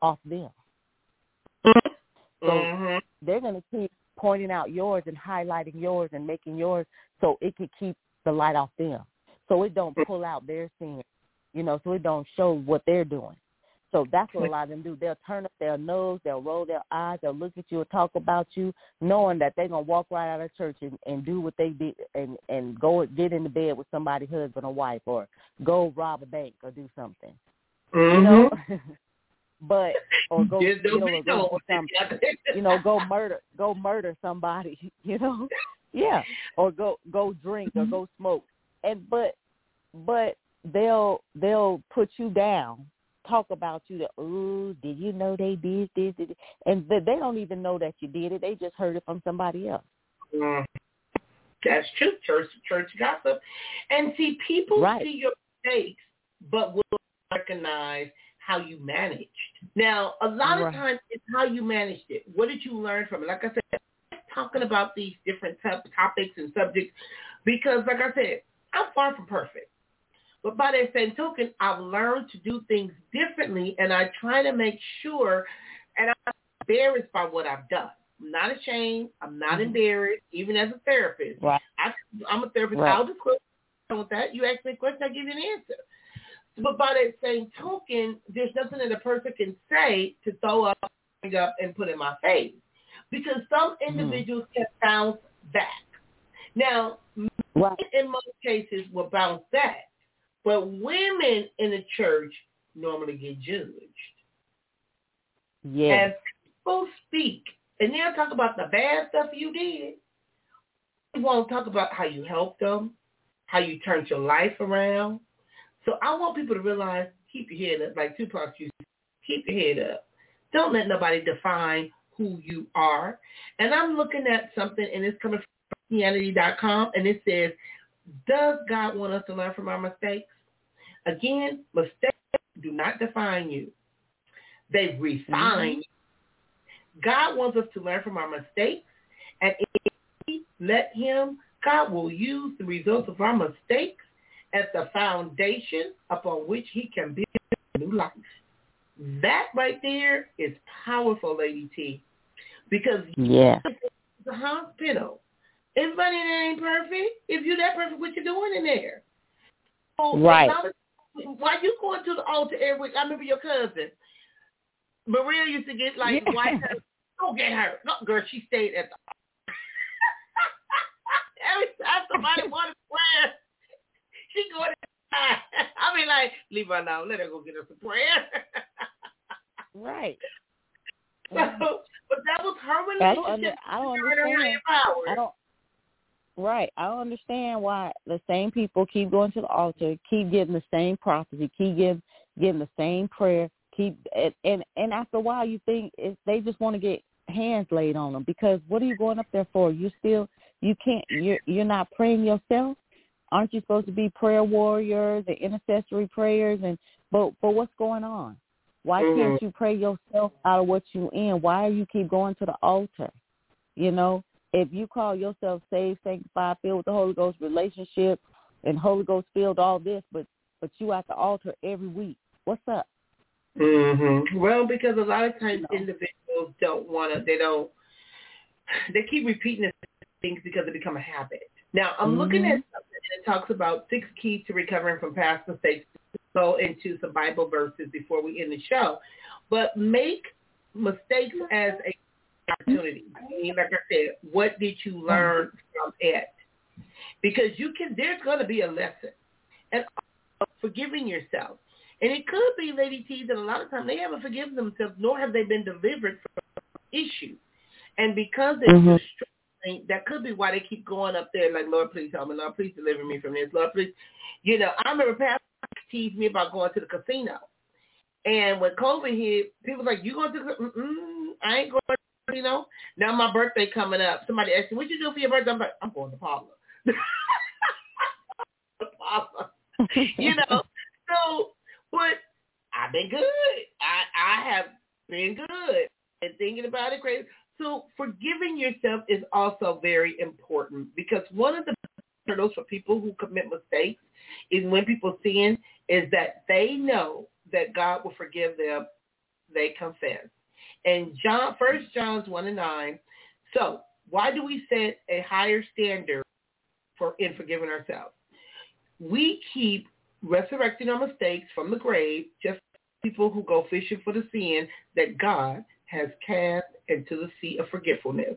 off them. So mm-hmm. they're going to keep pointing out yours and highlighting yours and making yours so it can keep the light off them. So it don't pull out their sin, you know, so it don't show what they're doing. So that's what a lot of them do. They'll turn up their nose, they'll roll their eyes, they'll look at you and talk about you, knowing that they're going to walk right out of church and, and do what they did and, and go get into bed with somebody's husband or wife, or go rob a bank or do something. Mm-hmm. You know? But, or go, you know, or go something. You know, go murder, go murder somebody, you know? Yeah. Or go, go drink mm-hmm. or go smoke. And, but, but they'll, they'll put you down. Talk about you, that, ooh, did you know they did this, did this? And they don't even know that you did it. They just heard it from somebody else. Mm. That's true. Church, church gossip. And see, people right. see your mistakes, but will recognize how you managed. Now, a lot right. of times it's how you managed it. What did you learn from it? Like I said, I'm talking about these different t- topics and subjects because, like I said, I'm far from perfect. But by that same token, I've learned to do things differently, and I try to make sure, and I'm not embarrassed by what I've done. I'm not ashamed. I'm not embarrassed, even as a therapist. Right. I, I'm a therapist. Right. I'll be quick with that. You ask me a question, I give you an answer. But by that same token, there's nothing that a person can say to throw up, bring up, and put in my face, because some individuals mm. can bounce back. Now, right. men in most cases will bounce back. But women in the church normally get judged. Yes. As people speak, and they'll talk about the bad stuff you did, they won't talk about how you helped them, how you turned your life around. So I want people to realize, keep your head up. Like Tupac used to, keep your head up. Don't let nobody define who you are. And I'm looking at something, and it's coming from Christianity dot com, and it says, does God want us to learn from our mistakes? Again, mistakes do not define you. They refine you. God wants us to learn from our mistakes, and if we let him, God will use the results of our mistakes as the foundation upon which he can build a new life. That right there is powerful, Lady T, because yeah, it's a hospital. Everybody that ain't perfect, if you're that perfect, what you doing in there? So, right. Why you going to the altar every week? I remember your cousin Maria used to get like yeah. white. Don't get her. No, girl, she stayed at the every time somebody wanted to prayer, she going to die. I mean, like, leave her now. Let her go get us a prayer. Right. So, but that was her relationship. I don't, under, I don't understand. I don't, right. I don't understand why the same people keep going to the altar, keep giving the same prophecy, keep giving, giving the same prayer. Keep, and, and and after a while, you think it's, they just want to get hands laid on them, because what are you going up there for? You still you can't you're you're not praying yourself. Aren't you supposed to be prayer warriors and intercessory prayers? And but but what's going on? Why can't you pray yourself out of what you in? Why do you keep going to the altar? You know, if you call yourself saved, sanctified, filled with the Holy Ghost, relationship, and Holy Ghost filled, all this, but but you at the altar every week. What's up? Mm-hmm. Well, because a lot of times no. individuals don't want to, they don't, they keep repeating the things because it becomes a habit. Now, I'm mm-hmm. looking at something that talks about six keys to recovering from past mistakes. Go into some Bible verses before we end the show. But make mistakes as an opportunity. I mean, like I said, what did you learn from it? Because you can, there's going to be a lesson. And also forgiving yourself. And it could be, Lady T, that a lot of times they haven't forgiven themselves, nor have they been delivered from issue. And because they're mm-hmm. struggling, that could be why they keep going up there like, Lord, please help me. Lord, please deliver me from this. Lord, please. You know, I remember Pastor teased me about going to the casino. And when COVID hit, people were like, you going to the casino? Mm-mm, I ain't going to the casino. Now my birthday coming up. Somebody asked me, what you do for your birthday? I'm like, I'm going to Paula. Paula. You know, so... But I've been good. I, I have been good and thinking about it crazy. So forgiving yourself is also very important, because one of the hurdles for people who commit mistakes is when people sin is that they know that God will forgive them. They confess. And John, First John one and nine. So why do we set a higher standard for in forgiving ourselves? We keep resurrecting our mistakes from the grave, just people who go fishing for the sin that God has cast into the sea of forgetfulness.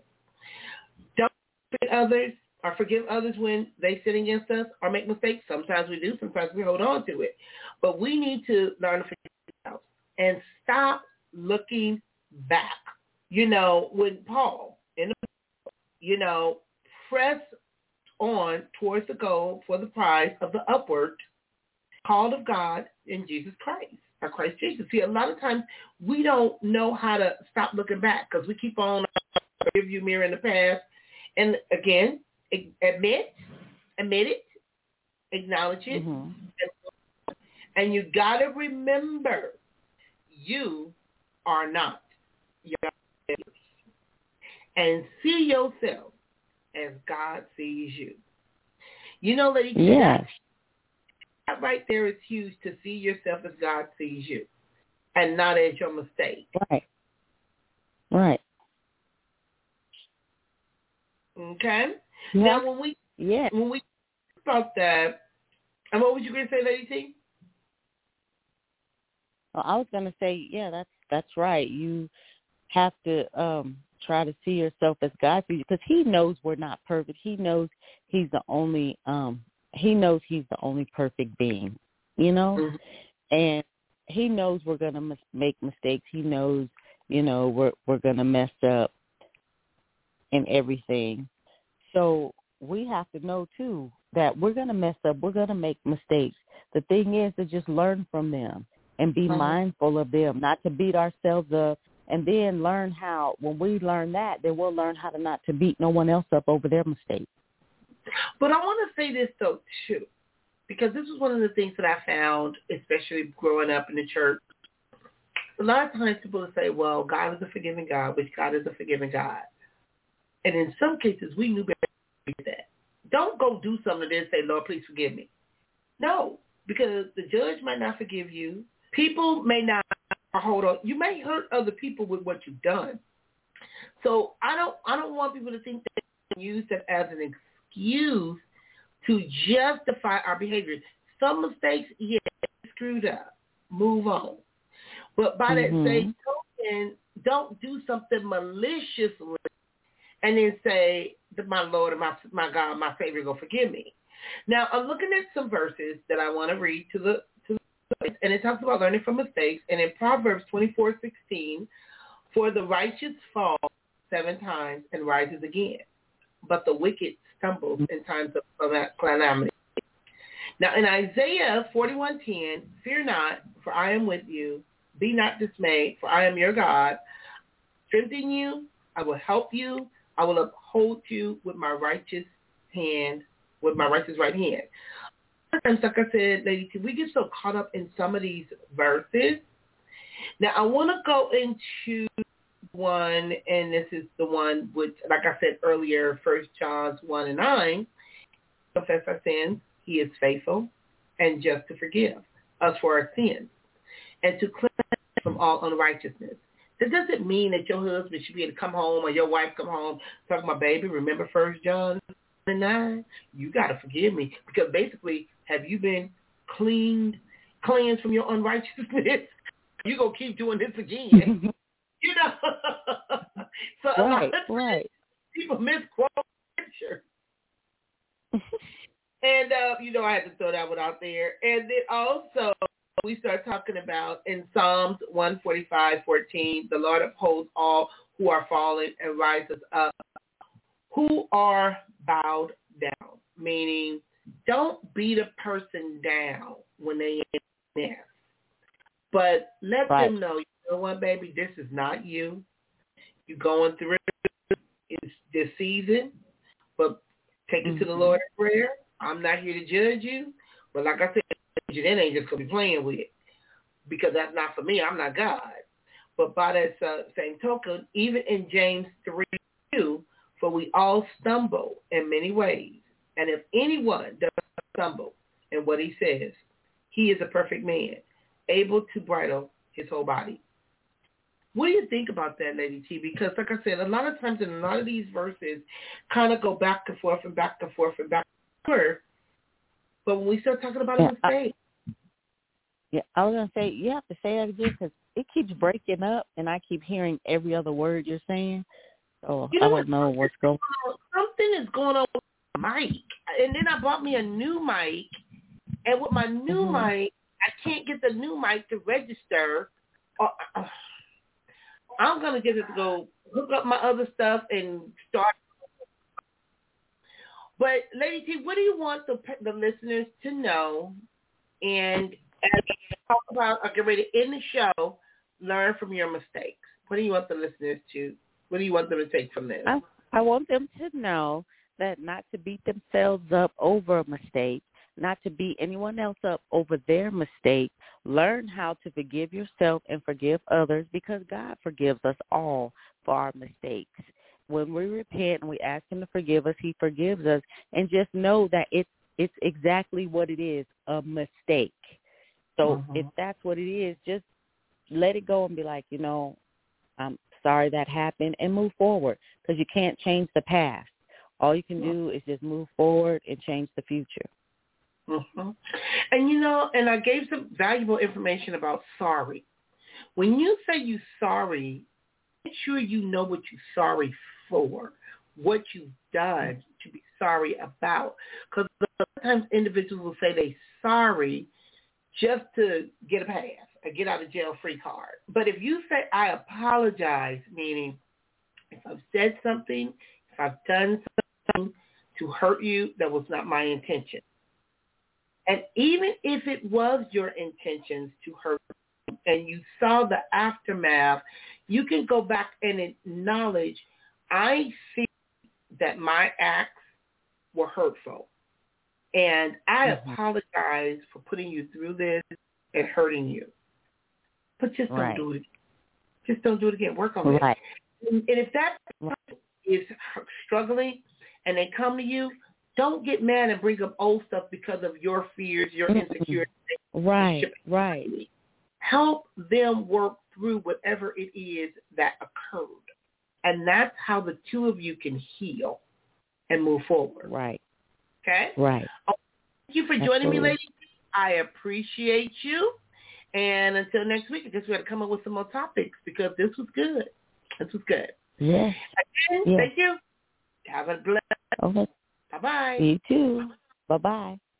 Don't forgive others or forgive others when they sin against us or make mistakes. Sometimes we do, sometimes we hold on to it. But we need to learn to forgive ourselves and stop looking back. You know, when Paul, in the Bible, you know, press on towards the goal for the prize of the upward called of God in Jesus Christ, or Christ Jesus. See, a lot of times we don't know how to stop looking back because we keep on the rearview mirror in the past. And again, admit, admit it, acknowledge it, mm-hmm. and you gotta remember, you are not your failures, and see yourself as God sees you. You know, ladies. Yes. Right there is huge, to see yourself as God sees you and not as your mistake. Right. Right. Okay. Yeah. Now when we yeah. when we talk about that, and what was you gonna say, Lady T? Well, I was gonna say, yeah, that's that's right. You have to um try to see yourself as God sees you, because he knows we're not perfect. He knows he's the only um He knows he's the only perfect being, you know, mm-hmm. and he knows we're going to mis- make mistakes. He knows, you know, we're we're going to mess up and everything. So we have to know, too, that we're going to mess up. We're going to make mistakes. The thing is to just learn from them and be mm-hmm. mindful of them, not to beat ourselves up and then learn how, when we learn that, then we'll learn how to not to beat no one else up over their mistakes. But I want to say this, though, too, because this was one of the things that I found, especially growing up in the church. A lot of times people will say, well, God is a forgiving God, which God is a forgiving God. And in some cases, we knew better than that. Don't go do something and then say, Lord, please forgive me. No, because the judge might not forgive you. People may not hold on. You may hurt other people with what you've done. So I don't I don't want people to think that they can use that as an excuse to justify our behavior. Some mistakes, yeah, screwed up. Move on. But by mm-hmm. that same token, don't do something maliciously and then say, my Lord and my, my God, my Savior, go forgive me. Now, I'm looking at some verses that I want to read to the, to the, and it talks about learning from mistakes. And in Proverbs twenty-four sixteen, for the righteous fall seven times and rises again, but the wicked stumbles in times of calamity. Now, in Isaiah forty-one ten, fear not, for I am with you. Be not dismayed, for I am your God. Strengthen you, I will help you. I will uphold you with my righteous hand, with my righteous right hand. Sometimes, like I said, ladies, we get so caught up in some of these verses. Now, I want to go into one, and this is the one which, like I said earlier, First John one and nine, confess our sins, he is faithful and just to forgive us for our sins and to cleanse us from all unrighteousness. That doesn't mean that your husband should be able to come home or your wife come home talking about, baby, remember First John one and nine? You got to forgive me. Because basically, have you been cleaned, cleansed from your unrighteousness? You're going to keep doing this again. You know? So right, a lot of right. people misquote scripture. And, uh, you know, I had to throw that one out there. And then also, we start talking about in Psalms one forty-five fourteen, the Lord upholds all who are fallen and rises up, who are bowed down, meaning don't beat a person down when they ain't there. But let right. them know, you know what, baby, this is not you. You're going through it's this season, but take mm-hmm. it to the Lord in prayer. I'm not here to judge you, but like I said, Jeanette ain't just going to be playing with it because that's not for me. I'm not God. But by that uh, same token, even in James three two, for we all stumble in many ways. And if anyone does stumble in what he says, he is a perfect man, able to bridle his whole body. What do you think about that, Lady T? Because like I said, a lot of times in a lot of these verses kind of go back and forth and back and forth and back and forth. But when we start talking about yeah, a mistake. I, yeah, I was going to say, you have to say that again because it keeps breaking up and I keep hearing every other word you're saying. So you know I don't know what's going on. Something is going on with my mic. And then I bought me a new mic. And with my new mm-hmm. mic, I can't get the new mic to register. Or, uh, I'm going to get it to go hook up my other stuff and start. But, Lady T, what do you want the, the listeners to know? And as we talk about, I get ready to end the show, learn from your mistakes. What do you want the listeners to, what do you want them to take from this? I, I want them to know that not to beat themselves up over a mistake, not to beat anyone else up over their mistake. Learn how to forgive yourself and forgive others because God forgives us all for our mistakes. When we repent and we ask him to forgive us, he forgives us. And just know that it's, it's exactly what it is, a mistake. So mm-hmm. if that's what it is, just let it go and be like, you know, I'm sorry that happened and move forward because you can't change the past. All you can do is just move forward and change the future. Mm-hmm. And, you know, and I gave some valuable information about sorry. When you say you sorry, make sure you know what you're sorry for, what you've done to be sorry about. Because sometimes individuals will say they're sorry just to get a pass, a get out of jail free card. But if you say, I apologize, meaning if I've said something, if I've done something to hurt you, that was not my intention. And even if it was your intentions to hurt you and you saw the aftermath, you can go back and acknowledge, I see that my acts were hurtful. And I mm-hmm. apologize for putting you through this and hurting you. But just right. don't do it. Just don't do it again. Work on right. it. And, and if that person is struggling and they come to you, don't get mad and bring up old stuff because of your fears, your insecurities. Right, right. Help them work through whatever it is that occurred. And that's how the two of you can heal and move forward. Right. Okay? Right. Oh, thank you for joining Absolutely. me, ladies. I appreciate you. And until next week, I guess we got to come up with some more topics because this was good. This was good. Yes. Again, yes. Thank you. Have a blessed. Okay. Bye-bye. You too. Bye-bye.